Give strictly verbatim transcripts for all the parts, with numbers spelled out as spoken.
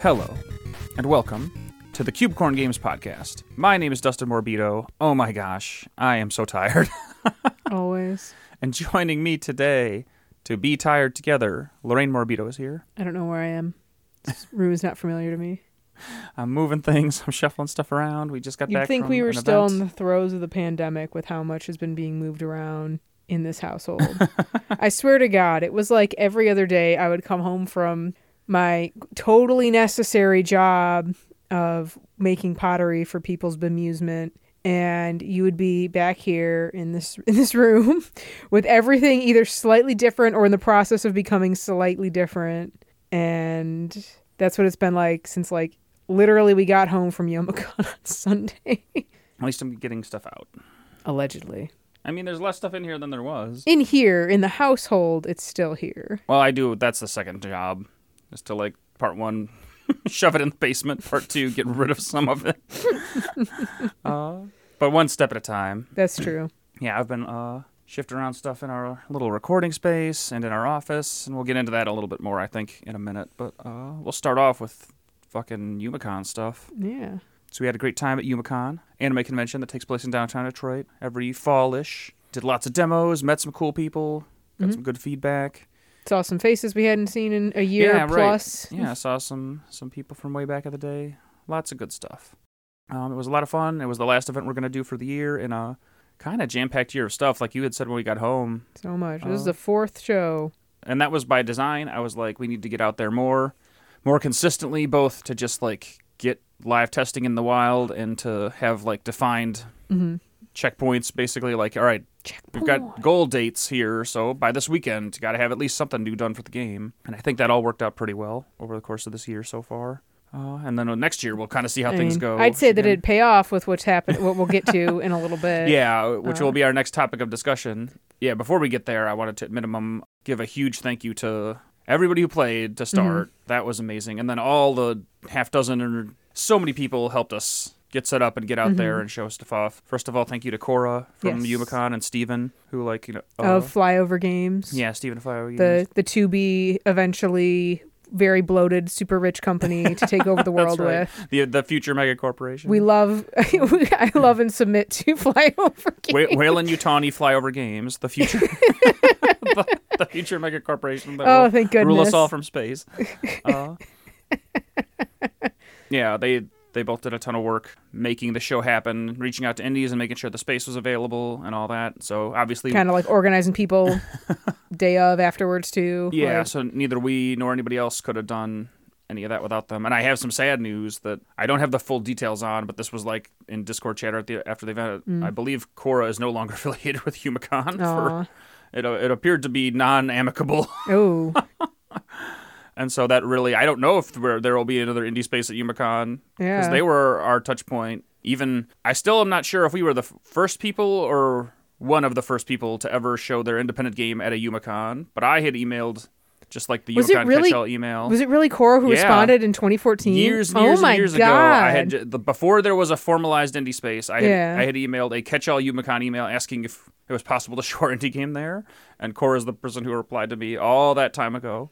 Hello, and welcome to the Cubicorn Games podcast. My name is Dustin Morbido. Oh my gosh, I am so tired. Always. And joining me today to be tired together, Lorraine Morbido is here. I don't know where I am. This room is not familiar to me. I'm moving things. I'm shuffling stuff around. We just got You'd back think from we were still event. in the throes of the pandemic with how much has been being moved around in this household. I swear to God, it was like every other day I would come home from my totally necessary job of making pottery for people's bemusement, and you would be back here in this in this room with everything either slightly different or in the process of becoming slightly different. And that's what it's been like since, like, literally we got home from Youmacon on Sunday. At least I'm getting stuff out. Allegedly. I mean, there's less stuff in here than there was. In here, in the household, it's still here. Well, I do. That's the second job. Just to, like, part one, shove it in the basement. Part two, get rid of some of it. uh, but one step at a time. That's true. Yeah, I've been uh, shifting around stuff in our little recording space and in our office. And we'll get into that a little bit more, I think, in a minute. But uh, we'll start off with fucking Youmacon stuff. Yeah. So we had a great time at Youmacon, anime convention that takes place in downtown Detroit every fall-ish. Did lots of demos, met some cool people, got mm-hmm. some good feedback. Saw some faces we hadn't seen in a year yeah, plus. Right. Yeah, I saw some some people from way back in the day. Lots of good stuff. Um, it was a lot of fun. It was the last event we're going to do for the year in a kind of jam-packed year of stuff, like you had said when we got home. So much. Uh, this is the fourth show. And that was by design. I was like, we need to get out there more, more consistently, both to just, like, get live testing in the wild and to have, like, defined mm-hmm. checkpoints, basically, like, all right, we've got goal dates here, so by this weekend you got to have at least something new done for the game. And I think that all worked out pretty well over the course of this year so far. Uh, and then next year we'll kind of see how I things mean, go. I'd say that it'd pay off with what's happened, what we'll get to in a little bit. Yeah, which uh, will be our next topic of discussion. Yeah, before we get there, I wanted to, at minimum, give a huge thank you to everybody who played to start. Mm-hmm. That was amazing. And then all the half dozen or so many people helped us get set up and get out mm-hmm. there and show stuff off. First of all, thank you to Cora from yes. Youmacon and Steven, who, like, you know... Uh, of Flyover Games. Yeah, Steven Flyover Games. The, the to-be, eventually very bloated, super rich company to take over the world right. with. The the future mega corporation. We love... I love and submit to Flyover Games. Wayland Yutani Flyover Games, the future... the, the future mega corporation that oh, will thank goodness. rule us all from space. Uh, yeah, they... They both did a ton of work making the show happen, reaching out to indies and making sure the space was available and all that. So obviously... Kind of like organizing people day of afterwards too. Yeah, like... so neither we nor anybody else could have done any of that without them. And I have some sad news that I don't have the full details on, but this was like in Discord chatter at the, after the event. Mm. I believe Cora is no longer affiliated with Youmacon. For, it, it appeared to be non-amicable. Oh. And so that really, I don't know if there will be another indie space at Youmacon. Yeah. Because they were our touch point. Even, I still am not sure if we were the f- first people or one of the first people to ever show their independent game at a Youmacon. But I had emailed just like the Youmacon really, catch-all email. Was it really Cora who yeah. responded in twenty fourteen? Years and years oh and years God. ago. I had, the, before there was a formalized indie space, I had, yeah. I had emailed a catch-all Youmacon email asking if it was possible to show our indie game there. And Cora's the person who replied to me all that time ago.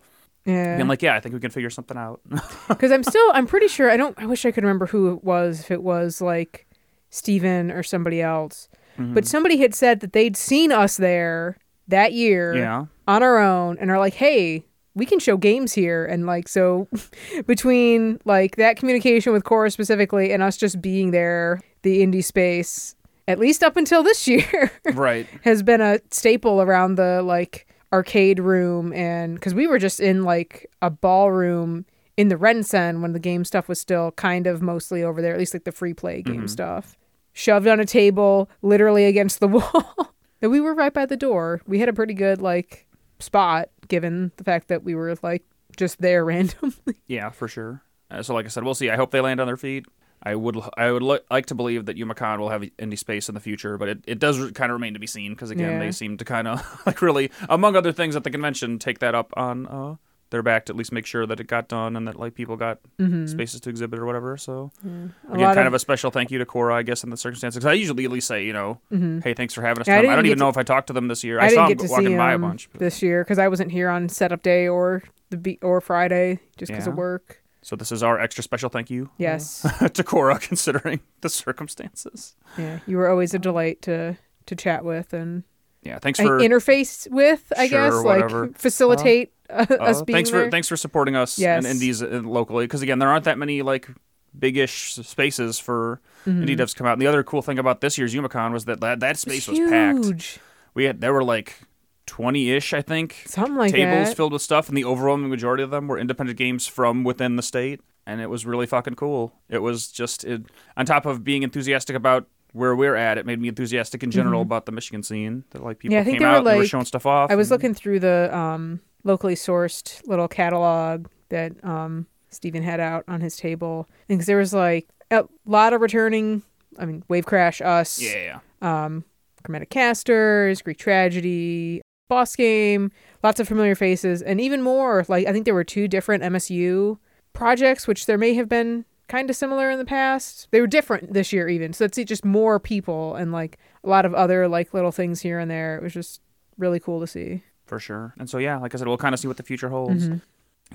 Yeah. And like, yeah, I think we can figure something out. Because I'm still, I'm pretty sure, I don't, I wish I could remember who it was, if it was like Steven or somebody else. Mm-hmm. But somebody had said that they'd seen us there that year yeah. on our own and are like, hey, we can show games here. And like, so between like that communication with Cora specifically and us just being there, the indie space, at least up until this year, right, has been a staple around the like, arcade room. And because we were just in like a ballroom in the Rensen when the game stuff was still kind of mostly over there, at least like the free play game mm-hmm. stuff, shoved on a table literally against the wall. That we were right by the door. We had a pretty good like spot given the fact that we were like just there randomly. Yeah, for sure. Uh, so like I said, we'll see. I hope they land on their feet. I would I would li- like to believe that Youmacon will have indie space in the future, but it, it does re- kind of remain to be seen because, again, yeah. they seem to kind of, like, really, among other things at the convention, take that up on uh, their back to at least make sure that it got done and that, like, people got mm-hmm. spaces to exhibit or whatever. So, yeah. again, kind of... of a special thank you to Cora, I guess, in the circumstances. Because I usually at least say, you know, mm-hmm. hey, thanks for having us. Yeah, I, I don't even to... know if I talked to them this year. I, I saw them walking by a bunch. But... This year, because I wasn't here on setup day or the be- or Friday just because yeah. of work. So this is our extra special thank you. Yes. To Cora, considering the circumstances. Yeah, you were always a delight to to chat with and yeah, thanks for interface with. I sure, guess whatever. Like facilitate uh, us uh, being thanks there. Thanks for thanks for supporting us yes. and indies locally, because again there aren't that many like big-ish spaces for mm-hmm. indie devs to come out. And the other cool thing about this year's Youmacon was that that, that space was, was packed. We had there were like twenty-ish, I think, something like tables that. Filled with stuff, and the overwhelming majority of them were independent games from within the state, and it was really fucking cool. It was just, it, on top of being enthusiastic about where we're at, it made me enthusiastic in general mm-hmm. about the Michigan scene. That like people yeah, I think came they out, were, like, they were showing stuff off. I was and... looking through the um, locally sourced little catalog that um, Steven had out on his table, because there was like a lot of returning, I mean, Wave Crash, Us, yeah, um, Chromatic Casters, Greek Tragedy, Boss Game, lots of familiar faces, and even more. Like I think there were two different M S U projects, which there may have been kind of similar in the past. They were different this year even. So it's just more people and like a lot of other like little things here and there. It was just really cool to see. For sure. And so yeah, like I said, we'll kind of see what the future holds. Mm-hmm.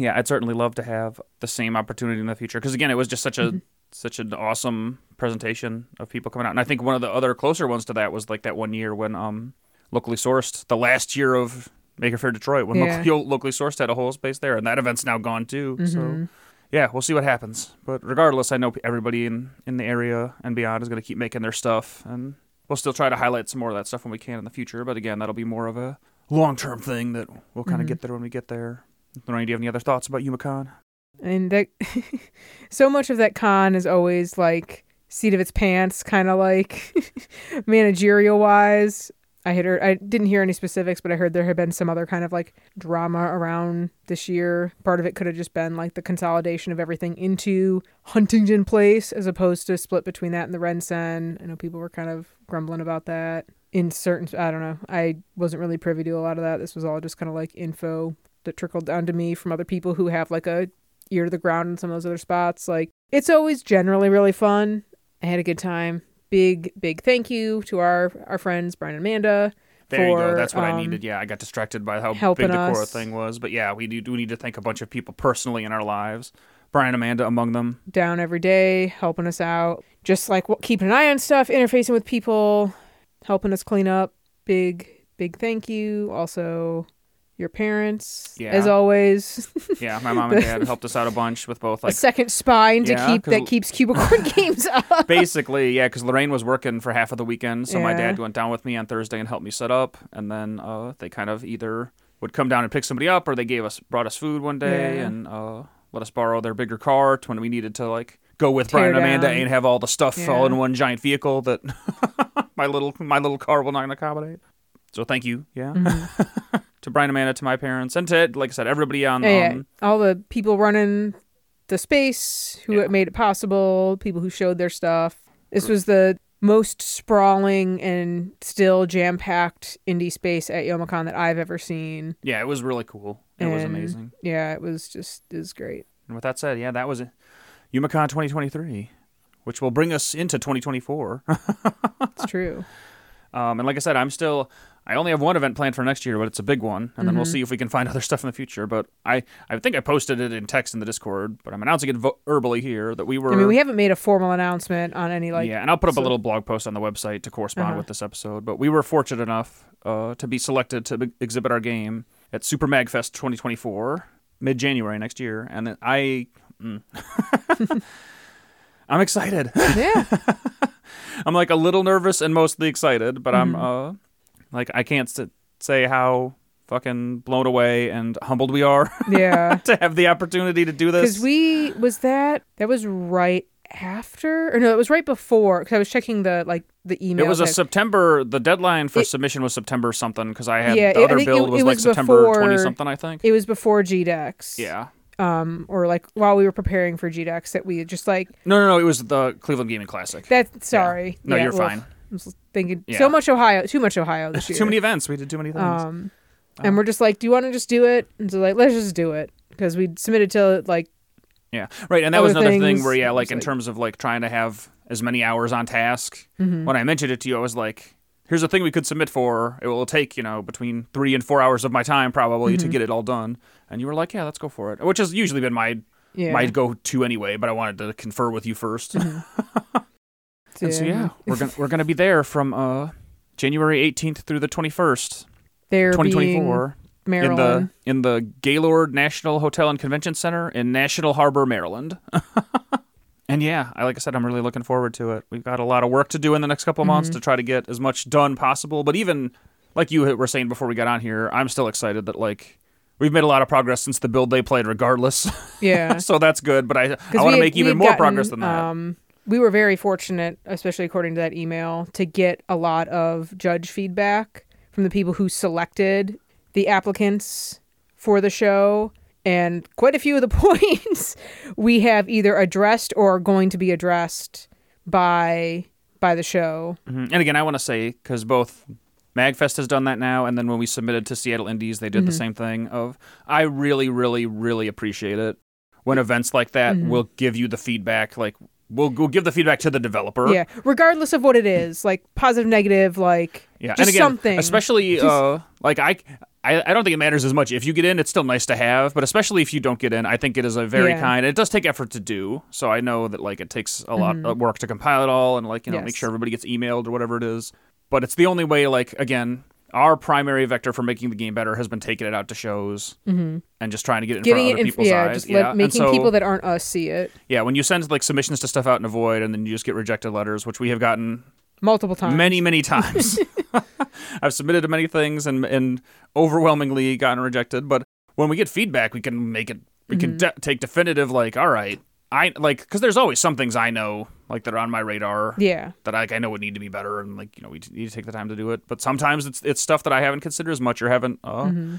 Yeah, I'd certainly love to have the same opportunity in the future, because again, it was just such a mm-hmm. such an awesome presentation of people coming out. And I think one of the other closer ones to that was like that one year when um locally sourced, the last year of Maker Faire Detroit, when yeah. locally, locally sourced had a whole space there, and that event's now gone too. Mm-hmm. So, yeah, we'll see what happens. But regardless, I know everybody in, in the area and beyond is going to keep making their stuff, and we'll still try to highlight some more of that stuff when we can in the future. But again, that'll be more of a long-term thing that we'll kind of mm-hmm. get there when we get there. Lorraine, do you have any other thoughts about Youmacon? And that, so much of that con is always like seat of its pants, kind of like managerial-wise. I had heard, I didn't hear any specifics, but I heard there had been some other kind of like drama around this year. Part of it could have just been like the consolidation of everything into Huntington Place as opposed to split between that and the Rensen. I know people were kind of grumbling about that in certain, I don't know. I wasn't really privy to a lot of that. This was all just kind of like info that trickled down to me from other people who have like a ear to the ground in some of those other spots. Like it's always generally really fun. I had a good time. Big, big thank you to our, our friends, Brian and Amanda. There for, you go. That's what um, I needed. Yeah, I got distracted by how big the Cora thing was. But yeah, we do, do need to thank a bunch of people personally in our lives. Brian and Amanda among them. Down every day, helping us out. Just like keeping an eye on stuff, interfacing with people, helping us clean up. Big, big thank you. Also, your parents, yeah. as always. Yeah, my mom and dad helped us out a bunch with both. Like, a second spine to yeah, keep that keeps Cubicorn Games up. Basically, yeah, because Lorraine was working for half of the weekend, so yeah. my dad went down with me on Thursday and helped me set up, and then uh, they kind of either would come down and pick somebody up, or they gave us brought us food one day yeah. and uh, let us borrow their bigger car to when we needed to like go with Tear Brian down. and Amanda and have all the stuff yeah. all in one giant vehicle that my little my little car will not accommodate. So thank you, yeah. Mm-hmm. To Brian and Amanda, to my parents, and to, like I said, everybody on... Yeah, um, yeah. All the people running the space, who yeah. made it possible, people who showed their stuff. This was the most sprawling and still jam-packed indie space at Youmacon that I've ever seen. Yeah, it was really cool. It and, was amazing. Yeah, it was just, it was great. And with that said, yeah, that was Youmacon twenty twenty-three, which will bring us into twenty twenty-four. It's true. Um, and like I said, I'm still... I only have one event planned for next year, but it's a big one, and mm-hmm. then we'll see if we can find other stuff in the future. But I, I think I posted it in text in the Discord, but I'm announcing it vo- verbally here that we were... I mean, we haven't made a formal announcement on any, like... Yeah, and I'll put up so... a little blog post on the website to correspond uh-huh. with this episode, but we were fortunate enough uh, to be selected to b- exhibit our game at Super MagFest twenty twenty-four, mid-January next year, and then I... Mm. I'm excited. Yeah. I'm, like, a little nervous and mostly excited, but mm-hmm. I'm... Uh, Like, I can't sit, say how fucking blown away and humbled we are yeah. to have the opportunity to do this. Because we, was that, that was right after, or no, it was right before, because I was checking the, like, the email. It was text. a September, the deadline for it, submission was September something, because I had, yeah, the other build it, was, it was like September before, twenty something, I think. It was before G DEX. Yeah. Um, or like while we were preparing for G DEX that we had just like. No, no, no, it was the Cleveland Gaming Classic. That's, sorry. Yeah. No, yeah, you're well, fine. I'm thinking yeah. so much Ohio, too much Ohio this year. Too many events. We did too many things. Um, oh. And we're just like, do you want to just do it? And so like, let's just do it. Because we submitted to like. Yeah. Right. And that was another things. thing where, yeah, like in like... terms of like trying to have as many hours on task. Mm-hmm. When I mentioned it to you, I was like, here's a thing we could submit for. It will take, you know, between three and four hours of my time probably mm-hmm. to get it all done. And you were like, yeah, let's go for it. Which has usually been my yeah. my go-to anyway, but I wanted to confer with you first. Mm-hmm. And yeah. so yeah, we're gonna we're gonna be there from uh, January eighteenth through the twenty-first, twenty twenty-four, in the in the Gaylord National Hotel and Convention Center in National Harbor, Maryland. And yeah, I like I said, I'm really looking forward to it. We've got a lot of work to do in the next couple of months mm-hmm. to try to get as much done possible. But even like you were saying before we got on here, I'm still excited that like. We've made a lot of progress since the build they played, regardless. Yeah. So that's good, but I I want to make even more gotten, progress than that. Um, we were very fortunate, especially according to that email, to get a lot of judge feedback from the people who selected the applicants for the show. And quite a few of the points we have either addressed or are going to be addressed by, by the show. Mm-hmm. And again, I want to say, because both... MagFest has done that now, and then when we submitted to Seattle Indies, they did mm-hmm. the same thing of, I really, really, really appreciate it when events like that mm-hmm. will give you the feedback, like, we'll, we'll give the feedback to the developer. Yeah, regardless of what it is, like, positive, negative, like, yeah. just and again, something. Especially, just... uh, like, I, I I don't think it matters as much. If you get in, it's still nice to have, but especially if you don't get in, I think it is a very yeah. kind, it does take effort to do, so I know that, like, it takes a lot mm-hmm. of work to compile it all and, like, you know, yes. make sure everybody gets emailed or whatever it is. But it's the only way, like, again, our primary vector for making the game better has been taking it out to shows mm-hmm. and just trying to get it in Getting front of other in, people's yeah, eyes. Just yeah, just making so, people that aren't us see it. Yeah, when you send, like, submissions to stuff out in a void and then you just get rejected letters, which we have gotten... Multiple times. Many, many times. I've submitted to many things and, and overwhelmingly gotten rejected. But when we get feedback, we can make it... We mm-hmm. can de- take definitive, like, all right... I like because there's always some things I know like that are on my radar. Yeah, that I, like I know would need to be better, and like you know we t- need to take the time to do it. But sometimes it's it's stuff that I haven't considered as much or haven't uh, mm-hmm.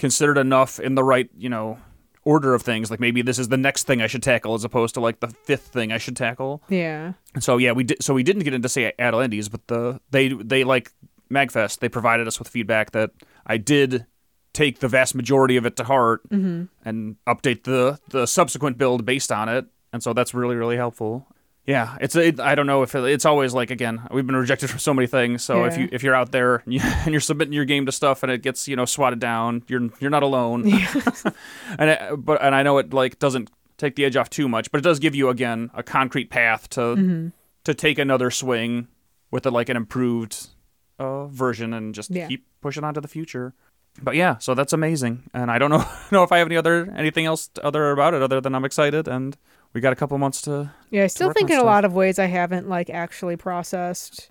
considered enough in the right you know order of things. Like maybe this is the next thing I should tackle as opposed to like the fifth thing I should tackle. Yeah. And so yeah we did so we didn't get into Seattle Indies, but the they they like MagFest they provided us with feedback that I did. Take the vast majority of it to heart mm-hmm. and update the, the subsequent build based on it. And so that's really, really helpful. Yeah. It's, it, I don't know if it, it's always like, again, we've been rejected from so many things. So yeah. if you, if you're out there and, you, and you're submitting your game to stuff and it gets, you know, swatted down, you're, you're not alone. Yes. and, I, but, and I know it like doesn't take the edge off too much, but it does give you again, a concrete path to, mm-hmm. to take another swing with a, like an improved uh, version and just yeah. keep pushing on to the future. But yeah, so that's amazing, and I don't know know if I have any other anything else to, other about it other than I'm excited, and we got a couple months to. Yeah, I still think in stuff. A lot of ways I haven't like actually processed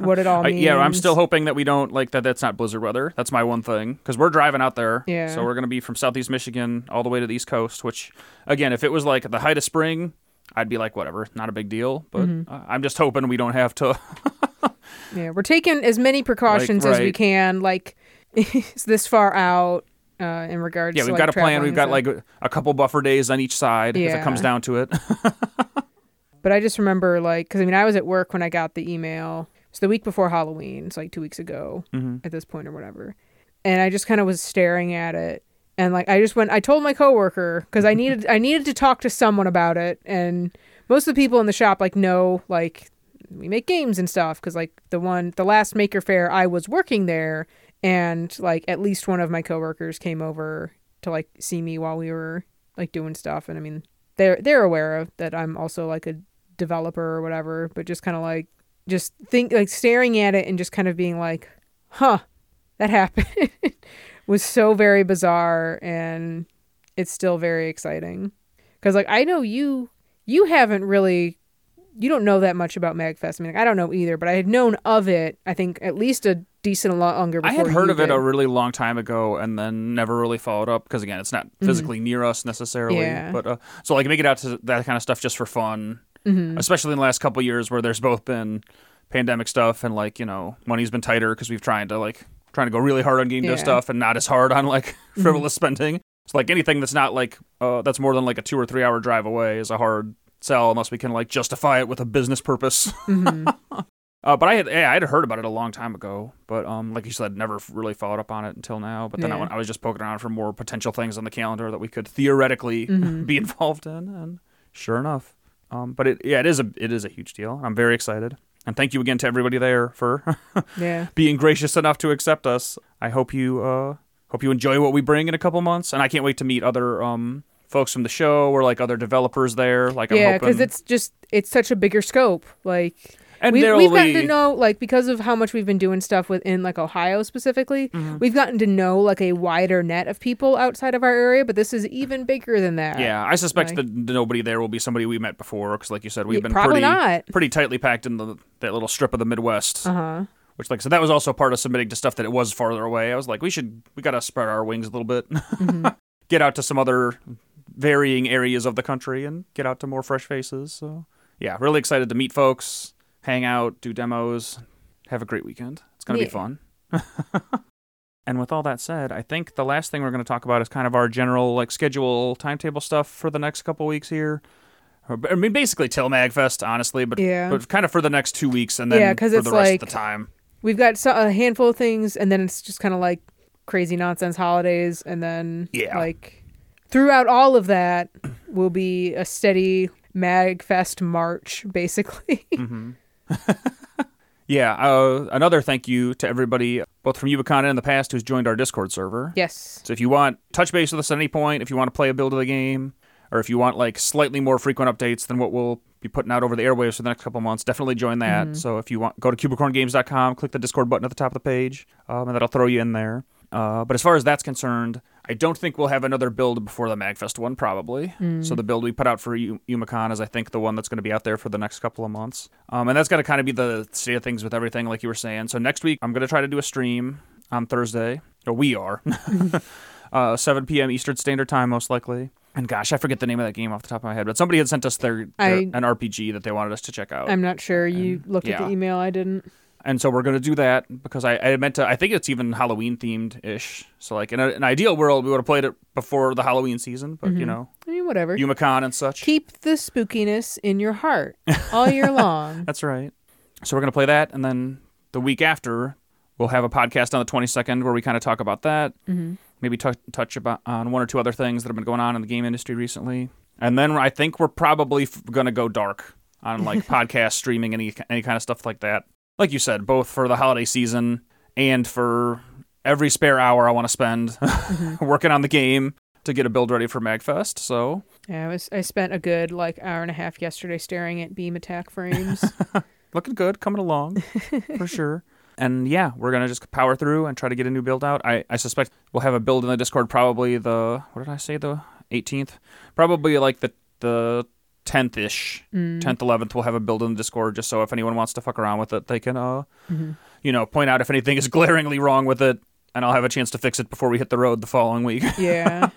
what it all means. I, yeah, I'm still hoping that we don't like that. That's not blizzard weather. That's my one thing because we're driving out there. Yeah. So we're gonna be from Southeast Michigan all the way to the East Coast. Which, again, if it was like at the height of spring, I'd be like, whatever, not a big deal. But mm-hmm. uh, I'm just hoping we don't have to. Yeah, we're taking as many precautions like, right. as we can. Like. This far out uh, in regards yeah, to, Yeah, we've like, got a plan. We've got, like, a couple buffer days on each side yeah. if it comes down to it. But I just remember, like, because, I mean, I was at work when I got the email. It's the week before Halloween. It's, like, two weeks ago mm-hmm. at this point or whatever. And I just kind of was staring at it. And, like, I just went, I told my coworker because I needed I needed to talk to someone about it. And most of the people in the shop, like, know, like, we make games and stuff. Because, like, the one, the last Maker Faire, I was working there. And, like, at least one of my coworkers came over to, like, see me while we were, like, doing stuff. And, I mean, they're they're aware of that I'm also, like, a developer or whatever. But just kind of, like, just think, like, staring at it and just kind of being like, huh, that happened. Was so very bizarre. And it's still very exciting. Because, like, I know you, you haven't really, you don't know that much about MagFest. I mean, like, I don't know either. But I had known of it, I think, at least a decent a lot longer before I had heard of did. It a really long time ago and then never really followed up because again it's not physically mm-hmm. near us necessarily yeah. but uh, so like make it out to that kind of stuff just for fun mm-hmm. especially in the last couple of years where there's both been pandemic stuff and like you know money's been tighter because we've tried to like trying to go really hard on game yeah. dev stuff and not as hard on like frivolous mm-hmm. spending so like anything that's not like uh that's more than like a two or three hour drive away is a hard sell unless we can like justify it with a business purpose mm-hmm. Uh, but I had yeah, I had heard about it a long time ago, but um, like you said, never really followed up on it until now. But then yeah. I, went, I was just poking around for more potential things on the calendar that we could theoretically mm-hmm. be involved in, and sure enough, um, but it yeah, it is a it is a huge deal. I'm very excited, and thank you again to everybody there for yeah. being gracious enough to accept us. I hope you uh, hope you enjoy what we bring in a couple months, and I can't wait to meet other um, folks from the show or like other developers there. Like, I'm yeah, because hoping... it's just it's such a bigger scope. Like, and we, we've gotten to know, like, because of how much we've been doing stuff within like Ohio specifically, mm-hmm. we've gotten to know like a wider net of people outside of our area. But this is even bigger than that. Yeah, I suspect like, that nobody there will be somebody we met before, because, like you said, we've yeah, been pretty not. pretty tightly packed in the that little strip of the Midwest. Uh huh. Which, like I said, that was also part of submitting to stuff that it was farther away. I was like, we should, we got to spread our wings a little bit, mm-hmm. get out to some other varying areas of the country and get out to more fresh faces. So, yeah, really excited to meet folks, hang out, do demos, have a great weekend. It's going to yeah. be fun. And with all that said, I think the last thing we're going to talk about is kind of our general, like, schedule, timetable stuff for the next couple weeks here. I mean, basically till MagFest, honestly, but, yeah. but kind of for the next two weeks and then yeah, for the rest like... of the time. We've got a handful of things, and then it's just kind of like crazy nonsense holidays, and then yeah. like throughout all of that will be a steady MagFest march, basically. Mm-hmm. yeah. Uh, another thank you to everybody, both from Youmacon and in the past, who's joined our Discord server. Yes. So if you want touch base with us at any point, if you want to play a build of the game, or if you want like slightly more frequent updates than what we'll be putting out over the airwaves for the next couple of months, definitely join that. Mm-hmm. So if you want, go to cubicorn games dot com, click the Discord button at the top of the page, um, and that'll throw you in there. Uh, but as far as that's concerned, I don't think we'll have another build before the MagFest one, probably. Mm. So the build we put out for U- Youmacon is, I think, the one that's going to be out there for the next couple of months. Um, and that's going to kind of be the state of things with everything, like you were saying. So next week, I'm going to try to do a stream on Thursday. Or we are. uh, seven p.m. Eastern Standard Time, most likely. And gosh, I forget the name of that game off the top of my head, but somebody had sent us their, their I, an R P G that they wanted us to check out. I'm not sure. And, you looked yeah. at the email. I didn't. And so we're going to do that because I, I meant to, I think it's even Halloween themed-ish. So like in a, an ideal world, we would have played it before the Halloween season, but mm-hmm. you know. I mean, whatever. Youmacon and such. Keep the spookiness in your heart all year long. That's right. So we're going to play that. And then the week after, we'll have a podcast on the twenty-second where we kind of talk about that. Mm-hmm. Maybe t- touch about on one or two other things that have been going on in the game industry recently. And then I think we're probably f- going to go dark on like podcast streaming, any any kind of stuff like that. Like you said, both for the holiday season and for every spare hour I want to spend mm-hmm. working on the game to get a build ready for MagFest. So yeah, I was I spent a good like hour and a half yesterday staring at beam attack frames. Looking good, coming along for sure. And yeah, we're going to just power through and try to get a new build out. I, I suspect we'll have a build in the Discord probably the, what did I say, the eighteenth? Probably like the the tenth-ish, mm. tenth, eleventh, we'll have a build in the Discord just so if anyone wants to fuck around with it, they can, uh, mm-hmm. you know, point out if anything is glaringly wrong with it, and I'll have a chance to fix it before we hit the road the following week. Yeah.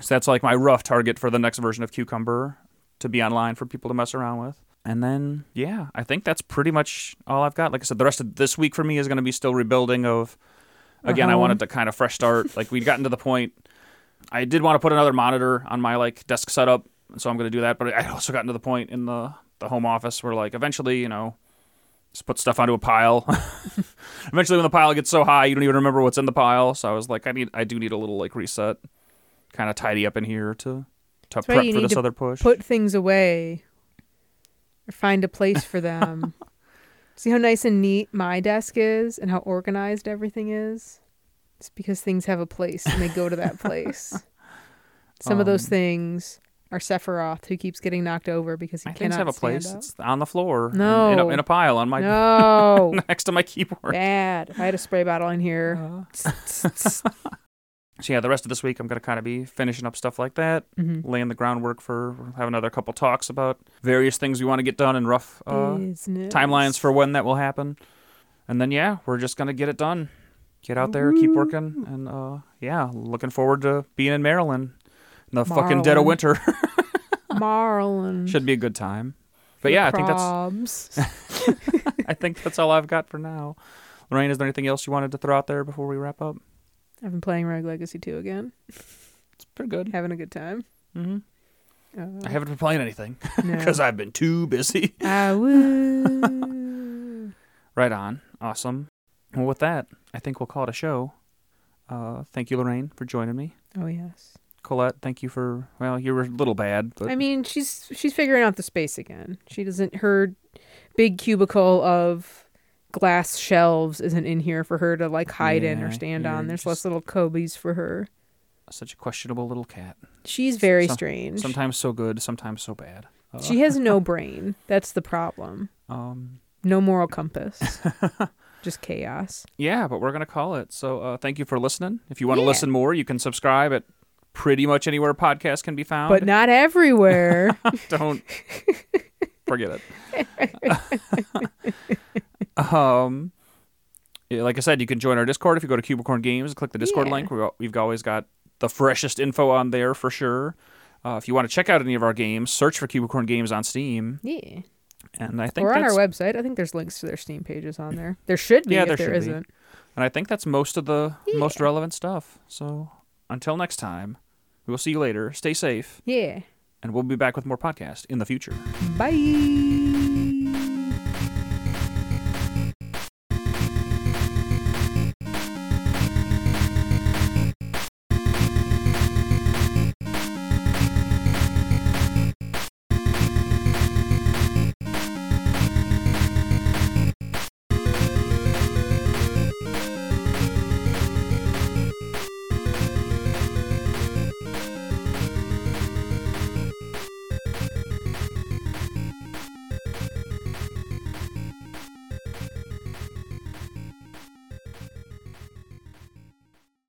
So that's like my rough target for the next version of Cucumber to be online for people to mess around with. And then, yeah, I think that's pretty much all I've got. Like I said, the rest of this week for me is going to be still rebuilding of, again, uh-huh. I wanted to kind of fresh start. Like, we'd gotten to the point. I did want to put another monitor on my, like, desk setup, so I'm going to do that. But I also gotten to the point in the, the home office where, like, eventually, you know, just put stuff onto a pile. Eventually, when the pile gets so high, you don't even remember what's in the pile. So I was like, I need, I do need a little, like, reset, kind of tidy up in here to, to prep right, for this to other push. Put things away. Or find a place for them. See how nice and neat my desk is and how organized everything is? It's because things have a place and they go to that place. Some um, of those things are Sephiroth, who keeps getting knocked over because he I cannot have a place. Stand up. It's on the floor. No. In, in, a, in a pile on my no. next to my keyboard. Bad. If I had a spray bottle in here. Uh. So yeah, the rest of this week I'm going to kind of be finishing up stuff like that, mm-hmm. laying the groundwork for we'll have another couple talks about various things we want to get done and rough uh, timelines for when that will happen. And then, yeah, we're just going to get it done. Get out there, Woo-hoo. Keep working. And, uh, yeah, looking forward to being in Maryland in the Marlin. fucking dead of winter. Maryland. Should be a good time. But, yeah, I think that's I think that's all I've got for now. Lorraine, is there anything else you wanted to throw out there before we wrap up? I've been playing Rogue Legacy two again. It's pretty good. Having a good time. Mm-hmm. Uh, I haven't been playing anything because no. I've been too busy. I would. Right on. Awesome. Well, with that, I think we'll call it a show. Uh, thank you, Lorraine, for joining me. Oh, yes. Colette, thank you for, well, you were a little bad. But... I mean, she's she's figuring out the space again. She doesn't, her big cubicle of... glass shelves isn't in here for her to like hide yeah, in or stand on. There's less little Kobe's for her. Such a questionable little cat. She's very so, strange. Sometimes so good, sometimes so bad. Uh, she has no brain. That's the problem. Um, no moral compass. Just chaos. Yeah, but we're going to call it. So uh, thank you for listening. If you want to yeah. listen more, you can subscribe at pretty much anywhere podcasts can be found. But not everywhere. Don't forget it. um... Like I said, you can join our Discord if you go to Cubicorn Games, click the Discord yeah. link. We've always got the freshest info on there for sure. Uh, if you want to check out any of our games, search for Cubicorn Games on Steam. Yeah. And I think Or on that's... our website. I think there's links to their Steam pages on there. There should be yeah, if there, there isn't. Be. And I think that's most of the yeah. most relevant stuff. So until next time, we will see you later. Stay safe. Yeah. And we'll be back with more podcasts in the future. Bye.